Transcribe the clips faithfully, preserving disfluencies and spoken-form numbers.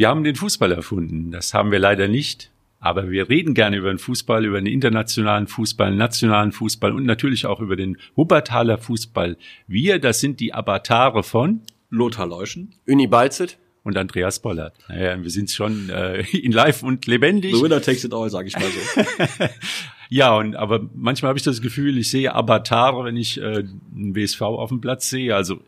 Wir haben den Fußball erfunden. Das haben wir leider nicht. Aber wir reden gerne über den Fußball, über den internationalen Fußball, nationalen Fußball und natürlich auch über den Wuppertaler Fußball. Wir, das sind die Avatare von Lothar Leuschen, Uni Balzit und Andreas Bollert. Naja, wir sind schon äh, in live und lebendig. The winner takes it all, sage ich mal so. Ja, und aber manchmal habe ich das Gefühl, ich sehe Avatare, wenn ich äh, einen W S V auf dem Platz sehe. Also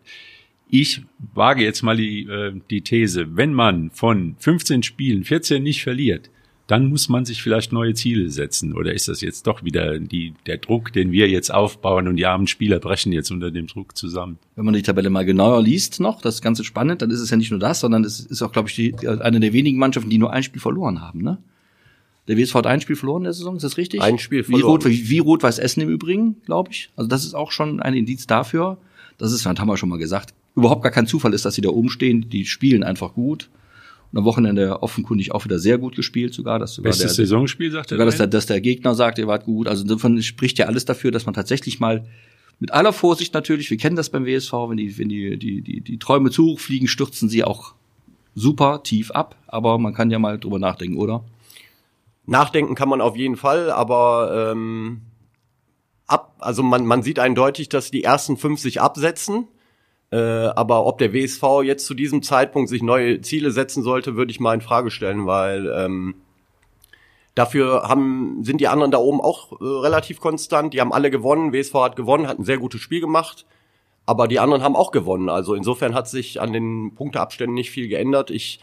ich wage jetzt mal die, äh, die These, wenn man von fünfzehn Spielen vierzehn nicht verliert, dann muss man sich vielleicht neue Ziele setzen. Oder ist das jetzt doch wieder die, der Druck, den wir jetzt aufbauen und die armen Spieler brechen jetzt unter dem Druck zusammen? Wenn man die Tabelle mal genauer liest noch, das ist ganz spannend, dann ist es ja nicht nur das, sondern es ist auch, glaube ich, die, eine der wenigen Mannschaften, die nur ein Spiel verloren haben, ne? Der W S V hat ein Spiel verloren in der Saison, ist das richtig? Ein Spiel verloren. Wie, Rot, wie Rot-Weiß Essen im Übrigen, glaube ich. Also das ist auch schon ein Indiz dafür, dass es, das haben wir schon mal gesagt, überhaupt gar kein Zufall ist, dass sie da oben stehen. Die spielen einfach gut. Und am Wochenende offenkundig auch wieder sehr gut gespielt, sogar dass sogar Bestes der, Saisonspiel, sagt er. Sogar, dass der, dass der Gegner sagt, ihr wart gut. Also insofern spricht ja alles dafür, dass man tatsächlich mal mit aller Vorsicht natürlich, wir kennen das beim W S V, wenn die, wenn die, die, die, die Träume zu hoch fliegen, stürzen sie auch super tief ab. Aber man kann ja mal drüber nachdenken, oder? Nachdenken kann man auf jeden Fall, aber ähm, ab, also man, man sieht eindeutig, dass die ersten fünf sich absetzen. Äh, aber ob der W S V jetzt zu diesem Zeitpunkt sich neue Ziele setzen sollte, würde ich mal in Frage stellen, weil ähm, dafür haben sind die anderen da oben auch äh, relativ konstant. Die haben alle gewonnen, W S V hat gewonnen, hat ein sehr gutes Spiel gemacht, aber die anderen haben auch gewonnen. Also insofern hat sich an den Punkteabständen nicht viel geändert. Ich,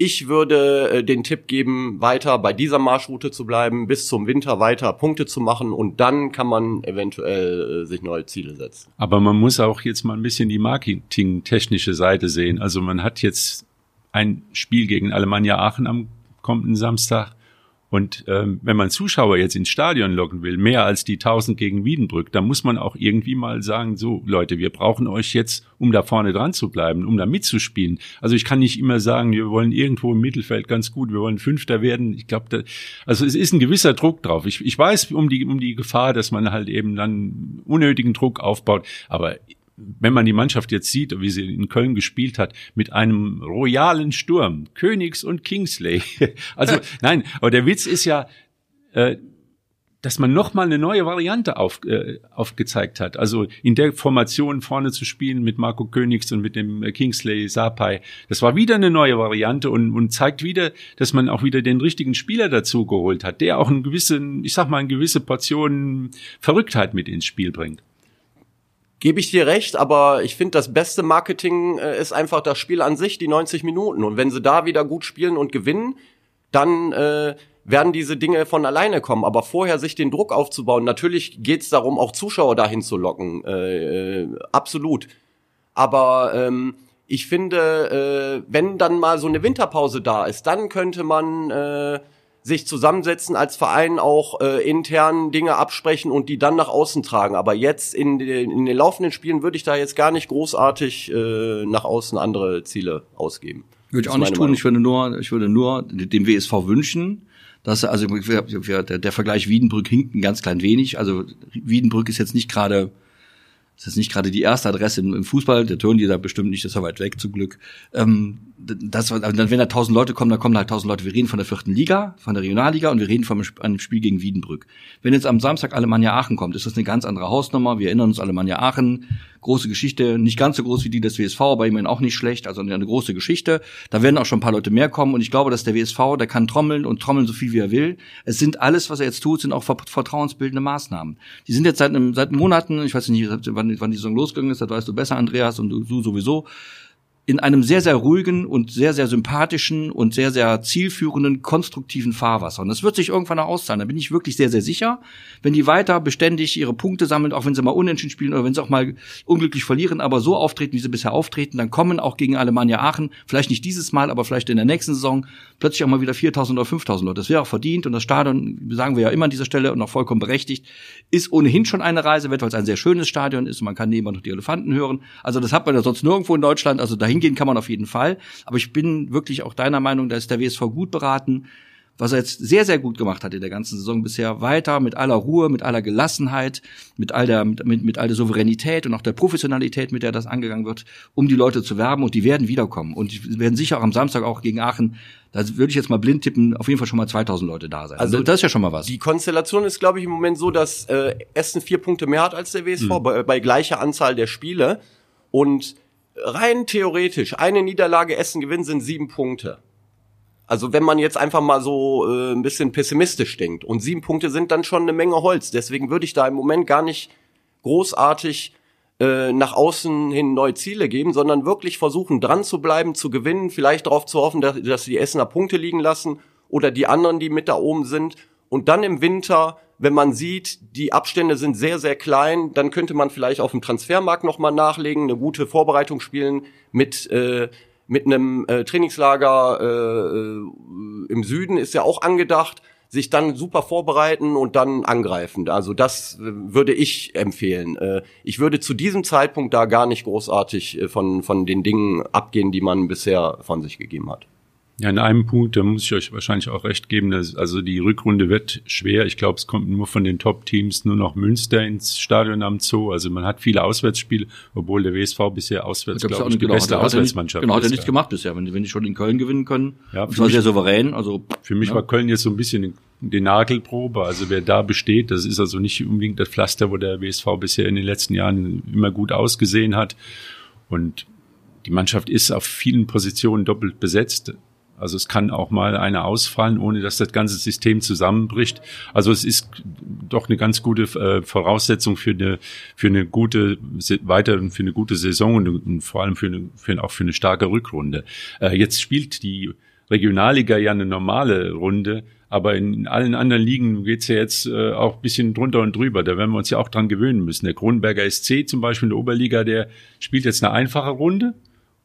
ich würde äh, den Tipp geben, weiter bei dieser Marschroute zu bleiben, bis zum Winter weiter Punkte zu machen und dann kann man eventuell äh, sich neue Ziele setzen. Aber man muss auch jetzt mal ein bisschen die marketingtechnische Seite sehen. Also man hat jetzt ein Spiel gegen Alemannia Aachen am kommenden Samstag und ähm, wenn man Zuschauer jetzt ins Stadion locken will, mehr als die tausend gegen Wiedenbrück, dann muss man auch irgendwie mal sagen, so Leute, wir brauchen euch jetzt, um da vorne dran zu bleiben, um da mitzuspielen. Also ich kann nicht immer sagen, wir wollen irgendwo im Mittelfeld ganz gut, wir wollen Fünfter werden. Ich glaube, also es ist ein gewisser Druck drauf. Ich, ich weiß um die, um die Gefahr, dass man halt eben dann unnötigen Druck aufbaut, aber wenn man die Mannschaft jetzt sieht, wie sie in Köln gespielt hat, mit einem royalen Sturm, Königs und Kingsley. Also nein, aber der Witz ist ja, äh, dass man nochmal eine neue Variante auf, äh, aufgezeigt hat. Also in der Formation vorne zu spielen mit Marco Königs und mit dem Kingsley Sapai, das war wieder eine neue Variante und, und zeigt wieder, dass man auch wieder den richtigen Spieler dazu geholt hat, der auch eine gewisse, ich sag mal, eine gewisse Portion Verrücktheit mit ins Spiel bringt. Gebe ich dir recht, aber ich finde, das beste Marketing äh, ist einfach das Spiel an sich, die neunzig Minuten. Und wenn sie da wieder gut spielen und gewinnen, dann äh, werden diese Dinge von alleine kommen. Aber vorher sich den Druck aufzubauen, natürlich geht's darum, auch Zuschauer dahin zu locken. Äh, äh, absolut. Aber ähm, ich finde, äh, wenn dann mal so eine Winterpause da ist, dann könnte man äh, sich zusammensetzen als Verein, auch äh, intern Dinge absprechen und die dann nach außen tragen. Aber jetzt in den, in den laufenden Spielen würde ich da jetzt gar nicht großartig äh, nach außen andere Ziele ausgeben. Würde ich auch nicht tun. Meinung. Ich würde nur, ich würde nur dem W S V wünschen, dass also der, der Vergleich Wiedenbrück hinkt ein ganz klein wenig. Also Wiedenbrück ist jetzt nicht gerade Das ist nicht gerade die erste Adresse im Fußball, der Turnier die da bestimmt nicht, das ist ja weit weg zum Glück. Ähm, das, wenn da tausend Leute kommen, dann kommen da halt tausend Leute. Wir reden von der vierten Liga, von der Regionalliga und wir reden von einem Spiel gegen Wiedenbrück. Wenn jetzt am Samstag Alemannia Aachen kommt, ist das eine ganz andere Hausnummer. Wir erinnern uns, Alemannia Aachen, große Geschichte, nicht ganz so groß wie die des W S V, aber immerhin auch nicht schlecht, also eine große Geschichte. Da werden auch schon ein paar Leute mehr kommen und ich glaube, dass der W S V, der kann trommeln und trommeln so viel wie er will. Es sind alles, was er jetzt tut, sind auch vertrauensbildende Maßnahmen. Die sind jetzt seit, einem, seit Monaten, ich weiß nicht, wann wann die Saison losgegangen ist, das weißt du besser, Andreas, und du sowieso, in einem sehr, sehr ruhigen und sehr, sehr sympathischen und sehr, sehr zielführenden, konstruktiven Fahrwasser. Und das wird sich irgendwann auch auszahlen, da bin ich wirklich sehr, sehr sicher. Wenn die weiter beständig ihre Punkte sammeln, auch wenn sie mal unentschieden spielen oder wenn sie auch mal unglücklich verlieren, aber so auftreten, wie sie bisher auftreten, dann kommen auch gegen Alemannia Aachen, vielleicht nicht dieses Mal, aber vielleicht in der nächsten Saison, plötzlich auch mal wieder viertausend oder fünftausend Leute. Das wäre auch verdient und das Stadion, sagen wir ja immer an dieser Stelle und auch vollkommen berechtigt, ist ohnehin schon eine Reise wert, weil es ein sehr schönes Stadion ist und man kann nebenan noch die Elefanten hören. Also das hat man ja sonst nirgendwo in Deutschland, also dahin gehen kann man auf jeden Fall, aber ich bin wirklich auch deiner Meinung, da ist der W S V gut beraten, was er jetzt sehr, sehr gut gemacht hat in der ganzen Saison bisher, weiter mit aller Ruhe, mit aller Gelassenheit, mit all der, mit, mit, mit all der Souveränität und auch der Professionalität, mit der das angegangen wird, um die Leute zu werben, und die werden wiederkommen und die werden sicher auch am Samstag auch gegen Aachen, da würde ich jetzt mal blind tippen, auf jeden Fall schon mal zweitausend Leute da sein. Also das ist ja schon mal was. Die Konstellation ist, glaube ich, im Moment so, dass äh, Essen vier Punkte mehr hat als der W S V, mhm. bei, bei gleicher Anzahl der Spiele, und rein theoretisch, eine Niederlage, Essen gewinnt, sind sieben Punkte. Also wenn man jetzt einfach mal so äh, ein bisschen pessimistisch denkt, und sieben Punkte sind dann schon eine Menge Holz, deswegen würde ich da im Moment gar nicht großartig äh, nach außen hin neue Ziele geben, sondern wirklich versuchen, dran zu bleiben, zu gewinnen, vielleicht darauf zu hoffen, dass, dass die Essener Punkte liegen lassen oder die anderen, die mit da oben sind, und dann im Winter, wenn man sieht, die Abstände sind sehr, sehr klein, dann könnte man vielleicht auf dem Transfermarkt nochmal nachlegen, eine gute Vorbereitung spielen mit äh, mit einem äh, Trainingslager äh, im Süden, ist ja auch angedacht, sich dann super vorbereiten und dann angreifen. Also das äh, würde ich empfehlen. Äh, ich würde zu diesem Zeitpunkt da gar nicht großartig äh, von von den Dingen abgehen, die man bisher von sich gegeben hat. Ja, in einem Punkt, da muss ich euch wahrscheinlich auch recht geben, dass, also die Rückrunde wird schwer. Ich glaube, es kommt nur von den Top-Teams nur noch Münster ins Stadion am Zoo. Also man hat viele Auswärtsspiele, obwohl der W S V bisher auswärts, glaube ich, die beste Auswärtsmannschaft ist. Genau, hat er nichts gemacht bisher, wenn, wenn die schon in Köln gewinnen können. Ja, das war sehr souverän. Also für mich war Köln jetzt so ein bisschen die Nagelprobe. Also wer da besteht, das ist also nicht unbedingt das Pflaster, wo der W S V bisher in den letzten Jahren immer gut ausgesehen hat. Und die Mannschaft ist auf vielen Positionen doppelt besetzt. Also es kann auch mal einer ausfallen, ohne dass das ganze System zusammenbricht. Also es ist doch eine ganz gute äh, Voraussetzung für eine für eine gute weiter für eine gute Saison und, und vor allem für eine für, auch für eine starke Rückrunde. Äh, jetzt spielt die Regionalliga ja eine normale Runde, aber in allen anderen Ligen geht's ja jetzt äh, auch ein bisschen drunter und drüber. Da werden wir uns ja auch dran gewöhnen müssen. Der Cronenberger S C zum Beispiel in der Oberliga, der spielt jetzt eine einfache Runde.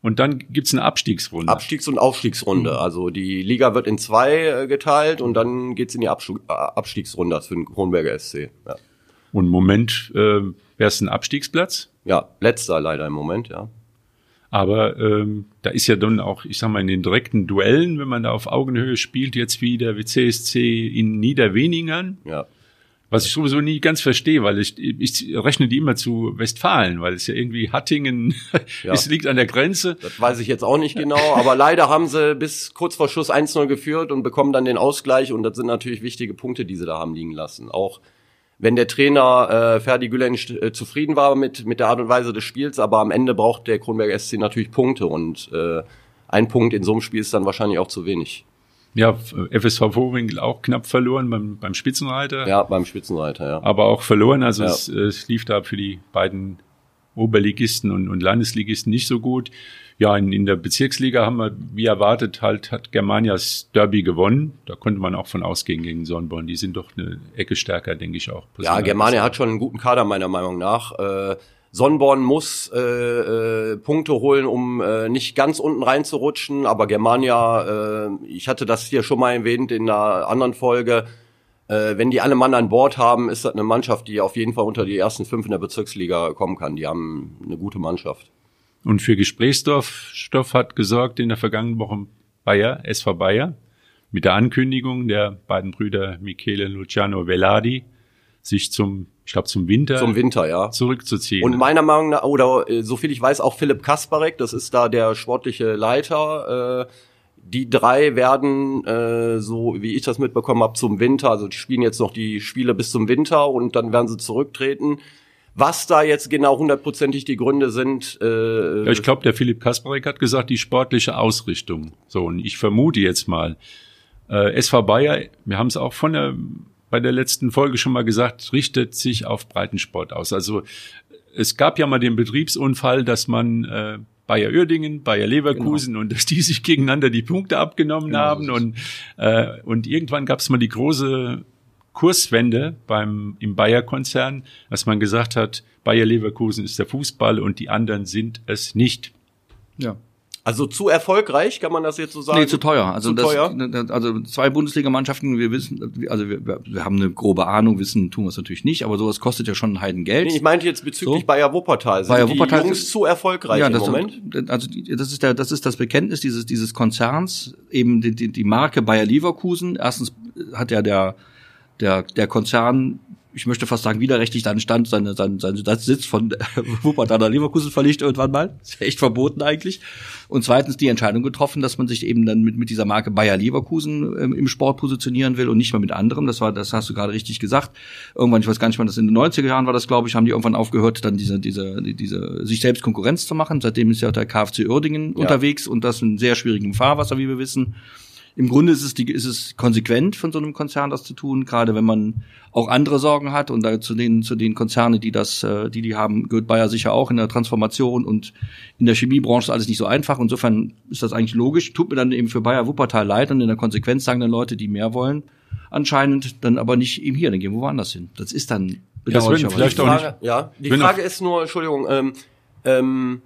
Und dann gibt's eine Abstiegsrunde. Abstiegs- und Aufstiegsrunde. Mhm. Also die Liga wird in zwei äh, geteilt und dann geht's in die Absch- Abstiegsrunde. Das für den Cronenberger S C. Ja. Und im Moment äh, wäre es ein Abstiegsplatz? Ja, letzter leider im Moment, ja. Aber ähm, da ist ja dann auch, ich sag mal, in den direkten Duellen, wenn man da auf Augenhöhe spielt, jetzt wie der W C S C in Niederweningen. Ja. Was ich sowieso nie ganz verstehe, weil ich, ich rechne die immer zu Westfalen, weil es ja irgendwie Hattingen, ja. Es liegt an der Grenze. Das weiß ich jetzt auch nicht genau, aber leider haben sie bis kurz vor Schluss eins null geführt und bekommen dann den Ausgleich, und das sind natürlich wichtige Punkte, die sie da haben liegen lassen. Auch wenn der Trainer äh, Ferdi Gülenz äh, zufrieden war mit mit der Art und Weise des Spiels, aber am Ende braucht der Cronenberger S C natürlich Punkte, und äh, ein Punkt in so einem Spiel ist dann wahrscheinlich auch zu wenig. Ja, F S V Vowinkel auch knapp verloren beim, beim Spitzenreiter. Ja, beim Spitzenreiter, ja. Aber auch verloren, also ja. es, es lief da für die beiden Oberligisten und, und Landesligisten nicht so gut. Ja, in, in der Bezirksliga haben wir, wie erwartet, halt hat Germanias Derby gewonnen. Da konnte man auch von ausgehen gegen Sonnenborn. Die sind doch eine Ecke stärker, denke ich auch. Ja, Germania hat schon einen guten Kader, meiner Meinung nach. Äh, Sonnenborn muss äh, äh, Punkte holen, um äh, nicht ganz unten reinzurutschen, aber Germania, äh, ich hatte das hier schon mal erwähnt in einer anderen Folge, äh, wenn die alle Mann an Bord haben, ist das eine Mannschaft, die auf jeden Fall unter die ersten fünf in der Bezirksliga kommen kann. Die haben eine gute Mannschaft. Und für Gesprächsstoff Stoff hat gesorgt in der vergangenen Woche Bayer, S V Bayer, mit der Ankündigung der beiden Brüder Michele und Luciano Velardi, sich zum, ich glaube, zum Winter, zum Winter, ja, zurückzuziehen. Und meiner Meinung nach, oder soviel ich weiß, auch Philipp Kasparek, das ist da der sportliche Leiter. Äh, die drei werden, äh, so wie ich das mitbekommen habe, zum Winter, also die spielen jetzt noch die Spiele bis zum Winter und dann werden sie zurücktreten. Was da jetzt genau hundertprozentig die Gründe sind. Äh, ja, ich glaube, der Philipp Kasparek hat gesagt, die sportliche Ausrichtung. So, und ich vermute jetzt mal, äh, S V Bayer, wir haben es auch von der bei der letzten Folge schon mal gesagt, richtet sich auf Breitensport aus. Also es gab ja mal den Betriebsunfall, dass man äh, Bayer Uerdingen, Bayer Leverkusen, genau, und dass die sich gegeneinander die Punkte abgenommen, genau, haben. Und äh, und irgendwann gab es mal die große Kurswende beim im Bayer-Konzern, dass man gesagt hat, Bayer Leverkusen ist der Fußball und die anderen sind es nicht. Ja. Also zu erfolgreich, kann man das jetzt so sagen? Nee, zu teuer. Also zu das, teuer. Also zwei Bundesligamannschaften, wir wissen, also wir, wir haben eine grobe Ahnung, wissen, tun wir es natürlich nicht, aber sowas kostet ja schon ein Heidengeld. Nee, ich meinte jetzt bezüglich so. Bayer Wuppertal. Sind Bayer die Wuppertal Jungs ist, zu erfolgreich ja, im das, Moment? Also das ist, der, das ist das Bekenntnis dieses, dieses Konzerns, eben die, die, die Marke Bayer Leverkusen. Erstens hat ja der, der, der Konzern, ich möchte fast sagen, widerrechtlich seinen Stand, seinen, seinen, seinen Sitz von Wuppertaler Leverkusen verlegt irgendwann mal. Ist ja echt verboten eigentlich. Und zweitens die Entscheidung getroffen, dass man sich eben dann mit, mit dieser Marke Bayer Leverkusen ähm, im Sport positionieren will und nicht mehr mit anderem. Das war, das hast du gerade richtig gesagt. Irgendwann, ich weiß gar nicht, wann das in den neunziger Jahren war, das glaube ich, haben die irgendwann aufgehört, dann diese, diese, diese, sich selbst Konkurrenz zu machen. Seitdem ist ja der K F C Uerdingen ja. unterwegs und das in sehr schwierigem Fahrwasser, wie wir wissen. Im Grunde ist es, die, ist es konsequent von so einem Konzern das zu tun, gerade wenn man auch andere Sorgen hat und da zu den zu den Konzernen, die das, die die haben, gehört Bayer sicher auch in der Transformation und in der Chemiebranche ist alles nicht so einfach. Insofern ist das eigentlich logisch. Tut mir dann eben für Bayer Wuppertal leid und in der Konsequenz sagen dann Leute, die mehr wollen, anscheinend dann aber nicht eben hier, dann gehen wir woanders hin. Das ist dann bedauerlicherweise. Ja, vielleicht auch nicht. Ja, die Frage ist nur, Entschuldigung, ähm, ähm,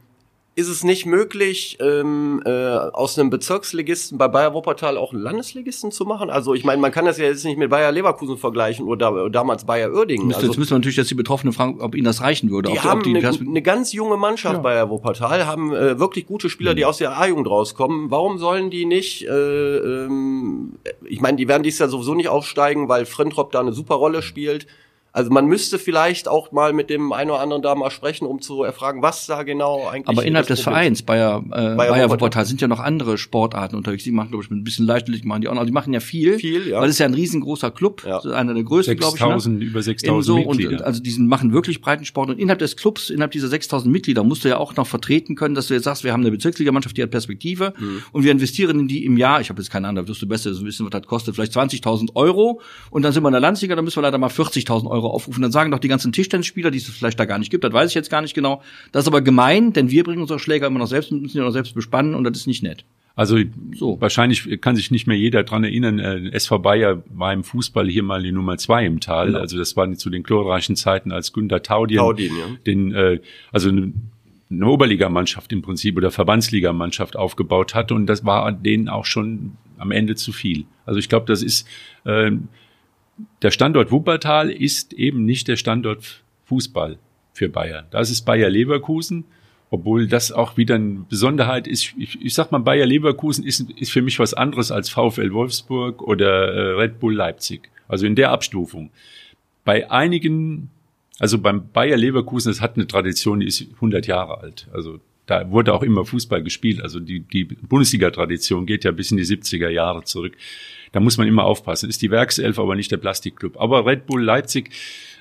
ist es nicht möglich, ähm, äh, aus einem Bezirksligisten bei Bayer Wuppertal auch einen Landesligisten zu machen? Also ich meine, man kann das ja jetzt nicht mit Bayer Leverkusen vergleichen oder da, damals Bayer Uerdingen. Also, jetzt müssen wir natürlich jetzt die Betroffenen fragen, ob ihnen das reichen würde. Die ob, haben ob die, eine, das, eine ganz junge Mannschaft ja. Bayer Wuppertal, haben äh, wirklich gute Spieler, die aus der A-Jugend rauskommen. Warum sollen die nicht, äh, ähm, ich meine, die werden dies Jahr sowieso nicht aufsteigen, weil Frintrop da eine super Rolle spielt. Also man müsste vielleicht auch mal mit dem einen oder anderen da mal sprechen, um zu erfragen, was da genau eigentlich... Aber innerhalb des Vereins, Bayer, äh, Bayer, Bayer Wuppertal, sind ja noch andere Sportarten unterwegs. Die machen, glaube ich, mit ein bisschen Leichtathletik, machen die auch noch. Die machen ja viel, viel ja. weil es ja ein riesengroßer Club, ja. einer der größten, glaube ich. sechstausend, ne? Über sechstausend so, Mitglieder. Und, also die machen wirklich breiten Sport. Und innerhalb des Clubs, innerhalb dieser sechstausend Mitglieder, musst du ja auch noch vertreten können, dass du jetzt sagst, wir haben eine Bezirksligamannschaft, die hat Perspektive mhm. und wir investieren in die im Jahr, ich habe jetzt keine Ahnung, da wirst du besser wissen, was das kostet, vielleicht zwanzigtausend Euro und dann sind wir in der Landesliga, dann müssen wir leider mal vierzigtausend Euro aufrufen, dann sagen doch die ganzen Tischtennisspieler, die es vielleicht da gar nicht gibt, das weiß ich jetzt gar nicht genau. Das ist aber gemein, denn wir bringen unsere Schläger immer noch selbst und müssen ja noch selbst bespannen und das ist nicht nett. Also so. Wahrscheinlich kann sich nicht mehr jeder dran erinnern, äh, S V Bayer war im Fußball hier mal die Nummer zwei im Tal, genau. Also das waren zu den glorreichen Zeiten, als Günter Taudien, Taudien ja. den, äh, also eine, eine Oberligamannschaft im Prinzip oder Verbandsligamannschaft aufgebaut hat und das war denen auch schon am Ende zu viel. Also ich glaube, das ist... Äh, Der Standort Wuppertal ist eben nicht der Standort Fußball für Bayern. Das ist Bayer Leverkusen, obwohl das auch wieder eine Besonderheit ist. Ich, ich sag mal, Bayer Leverkusen ist, ist für mich was anderes als VfL Wolfsburg oder äh, Red Bull Leipzig. Also in der Abstufung. Bei einigen, also beim Bayer Leverkusen, das hat eine Tradition, die ist hundert Jahre alt. Also da wurde auch immer Fußball gespielt. Also die, die Bundesliga-Tradition geht ja bis in die siebziger Jahre zurück. Da muss man immer aufpassen. Ist die Werkself, aber nicht der Plastikclub. Aber Red Bull Leipzig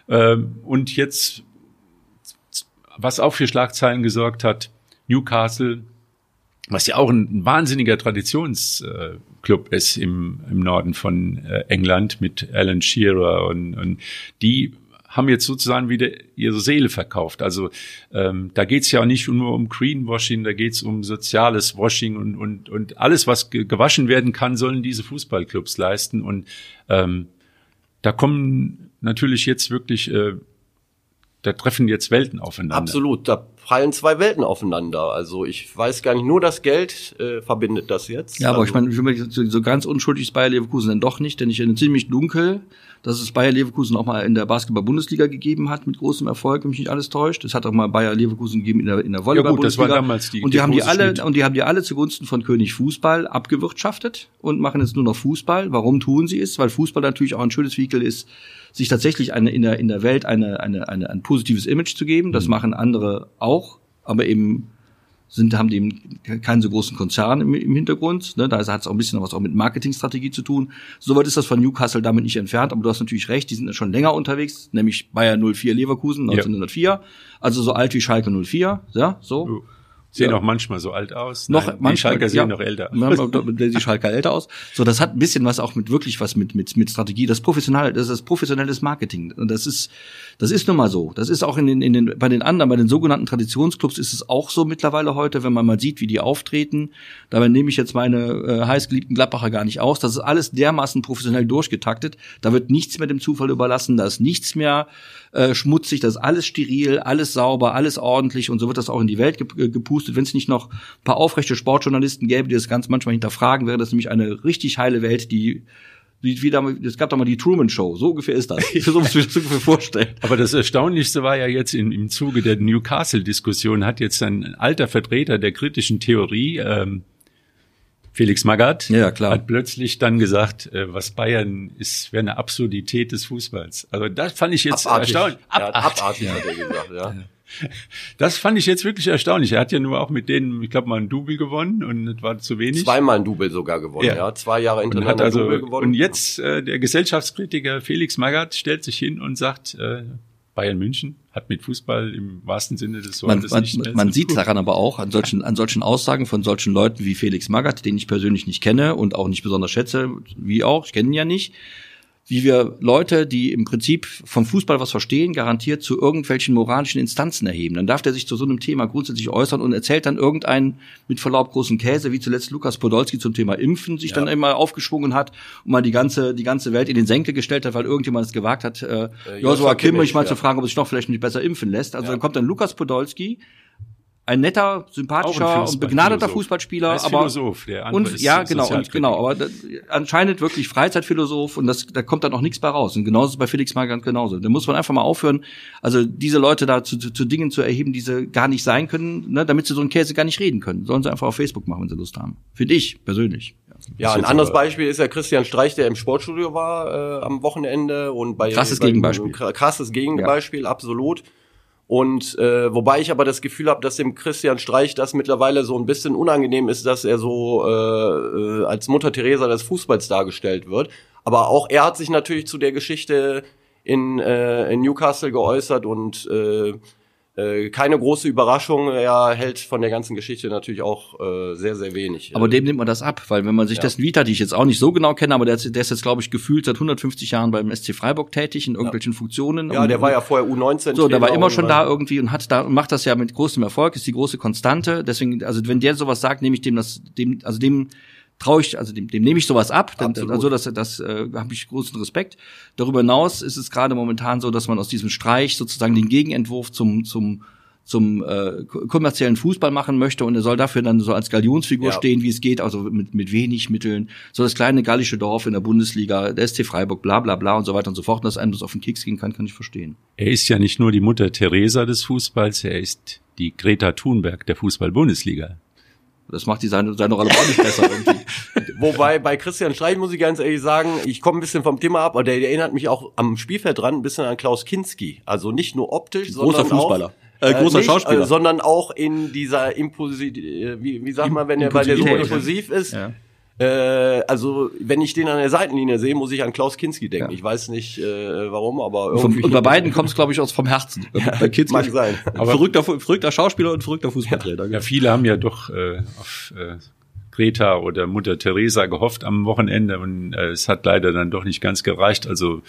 äh, und jetzt, was auch für Schlagzeilen gesorgt hat, Newcastle, was ja auch ein, ein wahnsinniger Traditionsclub äh, ist im, im Norden von äh, England mit Alan Shearer und, und die haben jetzt sozusagen wieder ihre Seele verkauft. Also ähm, da geht's ja auch nicht nur um Greenwashing, da geht's um soziales Washing und und und alles, was ge- gewaschen werden kann, sollen diese Fußballclubs leisten. Und ähm, da kommen natürlich jetzt wirklich, äh, da treffen jetzt Welten aufeinander. Absolut, da prallen zwei Welten aufeinander. Also ich weiß gar nicht, nur das Geld äh, verbindet das jetzt. Ja, aber also, ich meine, so, so ganz unschuldig ist Bayer Leverkusen dann doch nicht, denn ich erinnere ziemlich dunkel, dass es Bayer Leverkusen auch mal in der Basketball-Bundesliga gegeben hat, mit großem Erfolg, wenn mich nicht alles täuscht. Es hat auch mal Bayer Leverkusen gegeben in der, in der Volleyball-Bundesliga. Ja gut, das war damals die, und die, die haben die alle Schmied. Und die haben die alle zugunsten von König Fußball abgewirtschaftet und machen jetzt nur noch Fußball. Warum tun sie es? Weil Fußball natürlich auch ein schönes Vehikel ist, sich tatsächlich eine, in der, in der Welt eine, eine, eine, ein positives Image zu geben. Das mhm. machen andere auch, aber eben sind, haben die eben keinen so großen Konzern im, im Hintergrund, ne? Da hat es auch ein bisschen was auch mit Marketingstrategie zu tun. Soweit ist das von Newcastle damit nicht entfernt, aber du hast natürlich recht, die sind ja schon länger unterwegs, nämlich Bayer null vier Leverkusen, neunzehnhundertvier, ja. Also so alt wie Schalke null vier, ja, so. Uh. Sehen ja. auch manchmal so alt aus. Noch Nein, manchmal, die Schalker sehen ja. noch älter aus. Die Schalker älter aus. So, das hat ein bisschen was auch mit, wirklich was mit, mit, mit Strategie. Das professionelle, das ist das professionelles Marketing. Und das ist, das ist nun mal so. Das ist auch in den, in den, bei den anderen, bei den sogenannten Traditionsclubs ist es auch so mittlerweile heute, wenn man mal sieht, wie die auftreten. Dabei nehme ich jetzt meine, äh, heißgeliebten Gladbacher gar nicht aus. Das ist alles dermaßen professionell durchgetaktet. Da wird nichts mehr dem Zufall überlassen. Da ist nichts mehr, äh, schmutzig. Das ist alles steril, alles sauber, alles ordentlich. Und so wird das auch in die Welt gepustet. gehustet. Wenn es nicht noch ein paar aufrechte Sportjournalisten gäbe, die das Ganze manchmal hinterfragen, wäre das nämlich eine richtig heile Welt, die wieder, es gab doch mal die Truman Show, so ungefähr ist das. So muss ich mir das ungefähr vorstellen. Aber das Erstaunlichste war ja jetzt in, im Zuge der Newcastle-Diskussion, hat jetzt ein alter Vertreter der kritischen Theorie, ähm, Felix Magath, ja, klar, hat plötzlich dann gesagt, äh, was Bayern ist, wäre eine Absurdität des Fußballs. Also das fand ich jetzt abartig. Erstaunlich. Ja, abartig hat er gesagt, ja. Das fand ich jetzt wirklich erstaunlich. Er hat ja nur auch mit denen, ich glaube, mal ein Double gewonnen und das war zu wenig. Zweimal ein Double sogar gewonnen, ja. ja. Zwei Jahre hintereinander also, Double gewonnen. Und jetzt äh, der Gesellschaftskritiker Felix Magath stellt sich hin und sagt, äh, Bayern München hat mit Fußball im wahrsten Sinne des Wortes nichts mehr. Man sieht daran aber auch, an solchen, an solchen Aussagen von solchen Leuten wie Felix Magath, den ich persönlich nicht kenne und auch nicht besonders schätze, wie auch, ich kenne ihn ja nicht, wie wir Leute, die im Prinzip vom Fußball was verstehen, garantiert zu irgendwelchen moralischen Instanzen erheben. Dann darf der sich zu so einem Thema grundsätzlich äußern und erzählt dann irgendeinen mit Verlaub großen Käse, wie zuletzt Lukas Podolski zum Thema Impfen sich ja. dann immer aufgeschwungen hat und mal die ganze die ganze Welt in den Senkel gestellt hat, weil irgendjemand es gewagt hat, äh, äh, Joshua Kimmich mal ja. zu fragen, ob es sich noch vielleicht nicht besser impfen lässt. Also ja. dann kommt dann Lukas Podolski, ein netter, sympathischer und begnadeter Fußballspieler, als aber Philosoph, der andere und, ja, ist genau, und, genau, aber das, anscheinend wirklich Freizeitphilosoph und das, da kommt dann auch nichts bei raus. Und genauso ist bei Felix Magath genauso. Da muss man einfach mal aufhören, also diese Leute da zu, zu, zu Dingen zu erheben, die sie gar nicht sein können, ne, damit sie so einen Käse gar nicht reden können. Sollen sie einfach auf Facebook machen, wenn sie Lust haben. Finde ich persönlich. Ja, ein anderes Beispiel ist ja Christian Streich, der im Sportstudio war äh, am Wochenende und bei krasses bei, Gegenbeispiel, krasses Gegenbeispiel, ja. absolut. Und äh, wobei ich aber das Gefühl habe, dass dem Christian Streich das mittlerweile so ein bisschen unangenehm ist, dass er so äh, als Mutter Teresa des Fußballs dargestellt wird. Aber auch er hat sich natürlich zu der Geschichte in, äh, in Newcastle geäußert und äh, äh, keine große Überraschung, er hält von der ganzen Geschichte natürlich auch äh, sehr, sehr wenig. Aber dem nimmt man das ab, weil wenn man sich ja. dessen Vita, die ich jetzt auch nicht so genau kenne, aber der, der ist jetzt, glaube ich, gefühlt seit hundertfünfzig Jahren beim S C Freiburg tätig in irgendwelchen ja. Funktionen. Ja, der war ja vorher U neunzehn. So, der war immer schon da irgendwie und hat da und macht das ja mit großem Erfolg, ist die große Konstante. Deswegen, also wenn der sowas sagt, nehme ich dem das, dem, also dem traue ich, also dem, dem nehme ich sowas ab, denn, also das, das äh, habe ich großen Respekt. Darüber hinaus ist es gerade momentan so, dass man aus diesem Streich sozusagen den Gegenentwurf zum zum zum äh, kommerziellen Fußball machen möchte und er soll dafür dann so als Galionsfigur ja. stehen, wie es geht, also mit mit wenig Mitteln, so das kleine gallische Dorf in der Bundesliga, der S C Freiburg, bla bla bla und so weiter und so fort. Und dass einem das auf den Keks gehen kann, kann ich verstehen. Er ist ja nicht nur die Mutter Teresa des Fußballs, er ist die Greta Thunberg der Fußball-Bundesliga. Das macht die seine, seine Rolle auch nicht besser irgendwie. Wobei, bei Christian Streich muss ich ganz ehrlich sagen, ich komme ein bisschen vom Thema ab, aber der, der erinnert mich auch am Spielfeld dran ein bisschen an Klaus Kinski. Also nicht nur optisch, großer sondern Fußballer. auch... Äh, großer nicht, Schauspieler. Äh, sondern auch in dieser Impulsiv... Äh, wie, wie sagt man, wenn der, weil der so impulsiv ist... Ja. Äh, also wenn ich den an der Seitenlinie sehe, muss ich an Klaus Kinski denken. Ja. Ich weiß nicht äh, warum, aber irgendwie. Und bei beiden kommt es, glaube ich, aus vom Herzen. Ja, bei Kinski mag sein. Aber verrückter, verrückter Schauspieler und verrückter Fußballtrainer. Ja, ja, viele haben ja doch äh, auf äh, Greta oder Mutter Teresa gehofft am Wochenende und äh, es hat leider dann doch nicht ganz gereicht. Also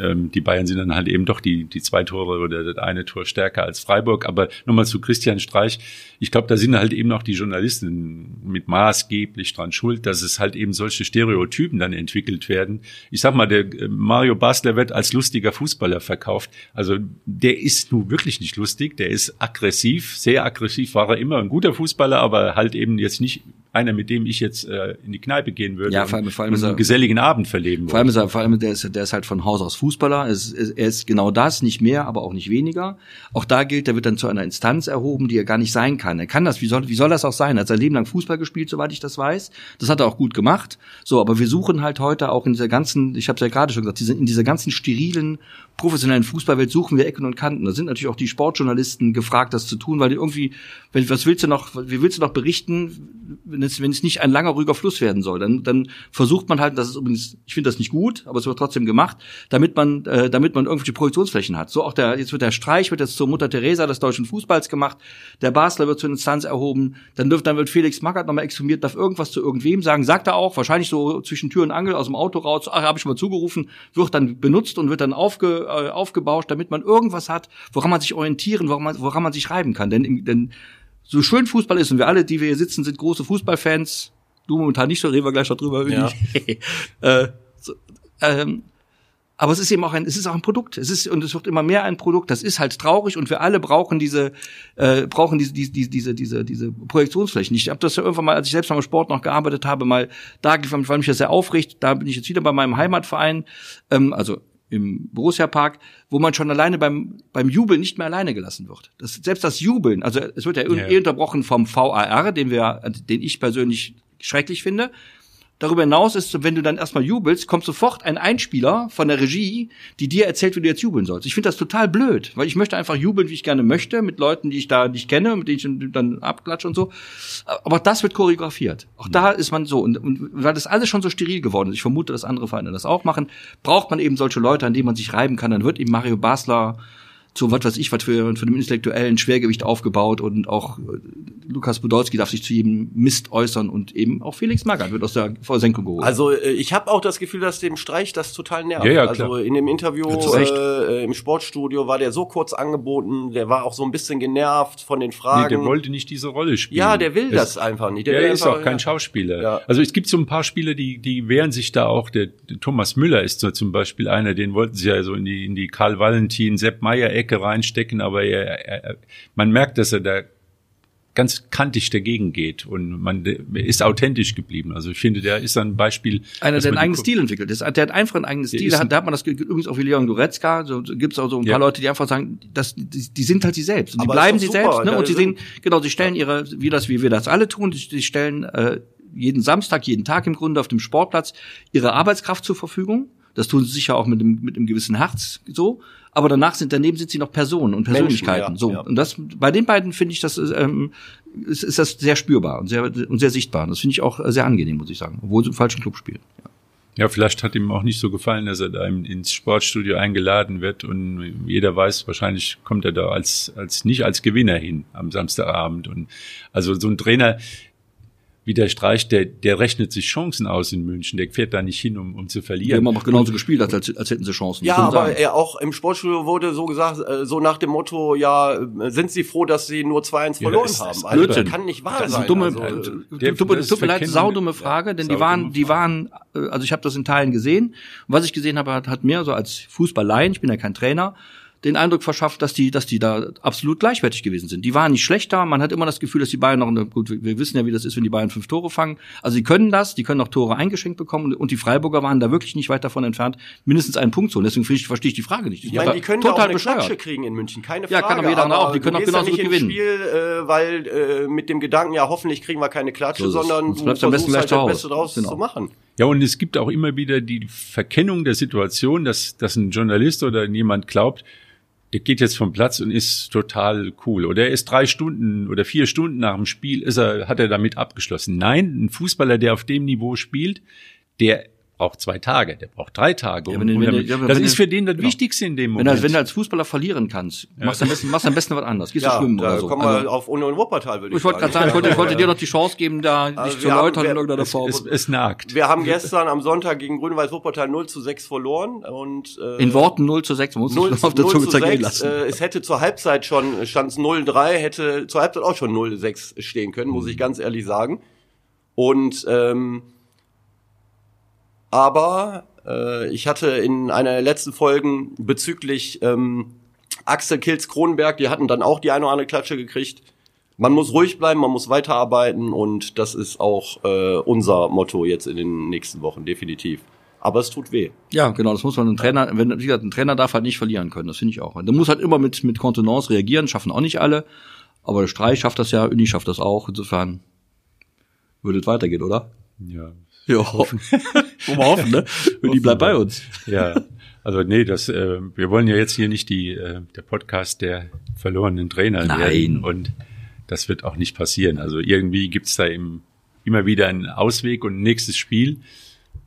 ähm, die Bayern sind dann halt eben doch die die zwei Tore oder das eine Tor stärker als Freiburg. Aber nochmal zu Christian Streich. Ich glaube, da sind halt eben auch die Journalisten mit maßgeblich dran schuld, dass es halt eben solche Stereotypen dann entwickelt werden. Ich sag mal, der Mario Basler wird als lustiger Fußballer verkauft. Also der ist nun wirklich nicht lustig, der ist aggressiv, sehr aggressiv war er immer, ein guter Fußballer, aber halt eben jetzt nicht einer, mit dem ich jetzt äh, in die Kneipe gehen würde ja, vor allem, und, vor allem und einen er, geselligen Abend verleben würde. Vor allem, ist er, vor allem der, ist, der ist halt von Haus aus Fußballer, er ist, er ist genau das, nicht mehr, aber auch nicht weniger. Auch da gilt, der wird dann zu einer Instanz erhoben, die er gar nicht sein kann. Er kann das, wie soll, wie soll das auch sein? Er hat sein Leben lang Fußball gespielt, soweit ich das weiß. Das hat er auch gut gemacht. So, aber wir suchen halt heute auch in dieser ganzen, ich habe es ja gerade schon gesagt, diese, in dieser ganzen sterilen, professionellen Fußballwelt suchen wir Ecken und Kanten. Da sind natürlich auch die Sportjournalisten gefragt, das zu tun, weil die irgendwie, wenn, was willst du noch, wie willst du noch berichten, wenn es, wenn es nicht ein langer, ruhiger Fluss werden soll? Dann, dann versucht man halt, das ist übrigens, ich finde das nicht gut, aber es wird trotzdem gemacht, damit man, äh, damit man irgendwelche Projektionsflächen hat. So auch der, jetzt wird der Streich, wird jetzt zur Mutter Teresa des deutschen Fußballs gemacht, der Basler wird zur Instanz erhoben, dann dürft, dann wird Felix Magath nochmal exhumiert, darf irgendwas zu irgendwem sagen, sagt er auch, wahrscheinlich so zwischen Tür und Angel aus dem Auto raus, ach, habe ich mal zugerufen, wird dann benutzt und wird dann aufge, äh, aufgebauscht, damit man irgendwas hat, woran man sich orientieren, woran man, woran man sich reiben kann, denn, denn so schön Fußball ist und wir alle, die wir hier sitzen, sind große Fußballfans, du momentan nicht, so reden wir gleich darüber, ja. äh, so, ähm, Aber es ist eben auch ein, es ist auch ein Produkt. Es ist, und es wird immer mehr ein Produkt. Das ist halt traurig und wir alle brauchen diese, äh, brauchen diese, diese, diese, diese, diese Projektionsflächen. Ich habe das ja irgendwann mal, als ich selbst beim Sport noch gearbeitet habe, mal da, ich war mich ja sehr aufrecht. Da bin ich jetzt wieder bei meinem Heimatverein, ähm, also im Borussia-Park, wo man schon alleine beim, beim Jubeln nicht mehr alleine gelassen wird. Das, selbst das Jubeln, also es wird ja, ja, ja. eh unterbrochen vom V A R, den wir, den ich persönlich schrecklich finde. Darüber hinaus ist, wenn du dann erstmal jubelst, kommt sofort ein Einspieler von der Regie, die dir erzählt, wie du jetzt jubeln sollst. Ich finde das total blöd, weil ich möchte einfach jubeln, wie ich gerne möchte, mit Leuten, die ich da nicht kenne, mit denen ich dann abklatsche und so. Aber das wird choreografiert. Auch da ist man so. Und, und weil das alles schon so steril geworden ist, ich vermute, dass andere Vereine das auch machen, braucht man eben solche Leute, an denen man sich reiben kann. Dann wird eben Mario Basler zu was weiß ich, was für, für einem intellektuellen Schwergewicht aufgebaut und auch Lukas Podolski darf sich zu jedem Mist äußern und eben auch Felix Magath wird aus der Versenkung geholt. Also ich habe auch das Gefühl, dass dem Streich das total nervt. Ja, ja, also in dem Interview äh, im Sportstudio war der so kurz angeboten, der war auch so ein bisschen genervt von den Fragen. Nee, der wollte nicht diese Rolle spielen. Ja, der will das, das einfach nicht. Der, der ist einfach, auch kein ja. Schauspieler. Ja. Also es gibt so ein paar Spieler, die die wehren sich da auch. Der, der Thomas Müller ist so zum Beispiel einer, den wollten sie ja so in die, in die Karl-Valentin, Sepp Maier-Ecke reinstecken, aber er, er, man merkt, dass er da ganz kantig dagegen geht und man ist authentisch geblieben. Also ich finde, der ist ein Beispiel. Einer, der einen eigenen Stil entwickelt. Der hat einfach einen eigenen Stil. Da hat man das übrigens auch wie Leon Goretzka. So gibt es auch so ein paar ja. Leute, die einfach sagen, das, die, die sind halt sie selbst. Und die bleiben sie super, selbst. Ne? Und sie sehen, genau, sie stellen ihre, wie das, wie wir das alle tun, sie stellen äh, jeden Samstag, jeden Tag im Grunde auf dem Sportplatz ihre Arbeitskraft zur Verfügung. Das tun sie sicher auch mit einem, mit einem gewissen Herz so, aber danach sind daneben sind sie noch Personen und Persönlichkeiten. Menschen, ja, so ja. Und das bei den beiden finde ich, das ist, ähm, ist, ist das sehr spürbar und sehr und sehr sichtbar. Und das finde ich auch sehr angenehm, muss ich sagen, obwohl sie im falschen Club spielen. Ja. Ja, vielleicht hat ihm auch nicht so gefallen, dass er da ins Sportstudio eingeladen wird und jeder weiß, wahrscheinlich kommt er da als als nicht als Gewinner hin am Samstagabend. Und also so ein Trainer wie der Streich, der, der rechnet sich Chancen aus in München, der fährt da nicht hin, um, um zu verlieren. Die haben auch genauso gespielt, als, als, als hätten sie Chancen. Ja, aber er auch im Sportstudio wurde so gesagt, so nach dem Motto, ja, sind sie froh, dass sie nur zwei eins ja, verloren haben. Das also, das kann nicht wahr das sein. Ist dumme, also, also, der, tut, das tut mir leid, saudumme Frage, denn die waren, die waren, also ich habe das in Teilen gesehen. Und was ich gesehen habe, hat, hat mir so als Fußballlein, ich bin ja kein Trainer, den Eindruck verschafft, dass die, dass die da absolut gleichwertig gewesen sind. Die waren nicht schlechter. Man hat immer das Gefühl, dass die Bayern noch, gut, wir wissen ja, wie das ist, wenn die Bayern fünf Tore fangen. Also die können das, die können auch Tore eingeschenkt bekommen. Und die Freiburger waren da wirklich nicht weit davon entfernt, mindestens einen Punkt zu holen. Deswegen verstehe ich die Frage nicht. Ich meine, die können total auch eine Klatsche kriegen in München, keine Frage. Ja, kann aber jeder auch. Die können auch genauso gut gewinnen. Du gehst ja nicht ins Spiel, äh, weil äh, mit dem Gedanken, ja, hoffentlich kriegen wir keine Klatsche, so sondern du versuchst am besten halt das Beste draus genau. zu machen. Ja, und es gibt auch immer wieder die Verkennung der Situation, dass, dass ein Journalist oder jemand glaubt, der geht jetzt vom Platz und ist total cool. Oder er ist drei Stunden oder vier Stunden nach dem Spiel, ist er, hat er damit abgeschlossen. Nein, ein Fußballer, der auf dem Niveau spielt, der braucht zwei Tage, der braucht drei Tage. Ja, wenn, um, wenn, wenn, das wenn, ist für den das genau. Wichtigste in dem Moment. Wenn, wenn du als Fußballer verlieren kannst, ja. machst du am besten, machst am besten was anderes. Gehst ja, du schwimmen oder so. Komm mal also, auf Union Wuppertal, würde ich, ich sagen. Grad sagen. Ich wollte gerade sagen, ich wollte dir noch die Chance geben, da also dich zu erläutern in irgendeiner Form. Es, es nagt. Wir haben gestern am Sonntag gegen Grün-Weiß Wuppertal null zu sechs verloren. Und, äh, in Worten null zu sechs, man muss es auf der Zunge zergehen lassen. Äh, es hätte zur Halbzeit schon, stand es null drei, hätte zur Halbzeit auch schon null sechs stehen können, mhm. muss ich ganz ehrlich sagen. Und ähm, aber äh, ich hatte in einer der letzten Folgen bezüglich ähm, Axel Kilz Cronenberg, die hatten dann auch die eine oder andere Klatsche gekriegt. Man muss ruhig bleiben, man muss weiterarbeiten und das ist auch äh, unser Motto jetzt in den nächsten Wochen, definitiv. Aber es tut weh. Ja, genau, das muss man einem Trainer, wenn, wie gesagt, ein Trainer darf halt nicht verlieren können, das finde ich auch. Der muss halt immer mit mit Kontenance reagieren, schaffen auch nicht alle. Aber der Streich schafft das ja, Uni schafft das auch, insofern würde es weitergehen, oder? Ja. Ja, hoffen. Wollen wir hoffen, ne? Und die bleibt bei uns. Ja, also nee, das, äh, wir wollen ja jetzt hier nicht die, äh, der Podcast der verlorenen Trainer Nein. werden. Und das wird auch nicht passieren. Also irgendwie gibt's da eben immer wieder einen Ausweg und ein nächstes Spiel.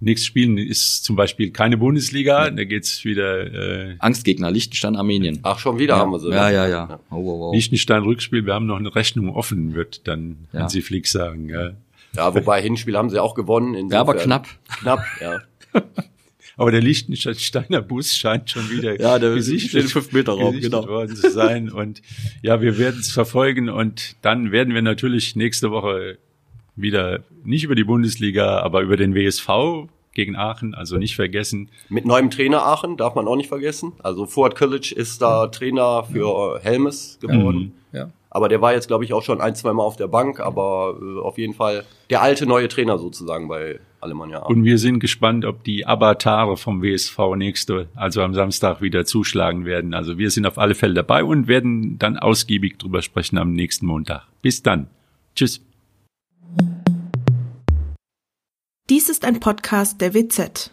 Nächstes Spiel ist zum Beispiel keine Bundesliga, da geht's wieder. Äh, Angstgegner, Lichtenstein, Armenien. Ach, schon wieder ja. haben wir sie. Ja, ja, ja. ja. Oh, oh, oh. Lichtenstein-Rückspiel, wir haben noch eine Rechnung offen, wird dann ja. Hansi Flick sagen, ja. Ja, wobei Hinspiel haben sie auch gewonnen. Insofern. Ja, aber knapp. Knapp, ja. Aber der Liechtensteiner Bus scheint schon wieder ja, der gesichtet, den fünf Meter Raum, genau. worden zu sein. Und ja, wir werden es verfolgen. Und dann werden wir natürlich nächste Woche wieder nicht über die Bundesliga, aber über den W S V gegen Aachen, also nicht vergessen. Mit neuem Trainer Aachen, darf man auch nicht vergessen. Also Fuad Kilic ist da Trainer für Helmes geworden. Ja. Ja. Aber der war jetzt, glaube ich, auch schon ein, zwei Mal auf der Bank. Aber äh, auf jeden Fall der alte, neue Trainer sozusagen bei Alemannia Aachen. Und wir sind gespannt, ob die Avatare vom W S V nächste, also am Samstag, wieder zuschlagen werden. Also wir sind auf alle Fälle dabei und werden dann ausgiebig drüber sprechen am nächsten Montag. Bis dann. Tschüss. Dies ist ein Podcast der W Z.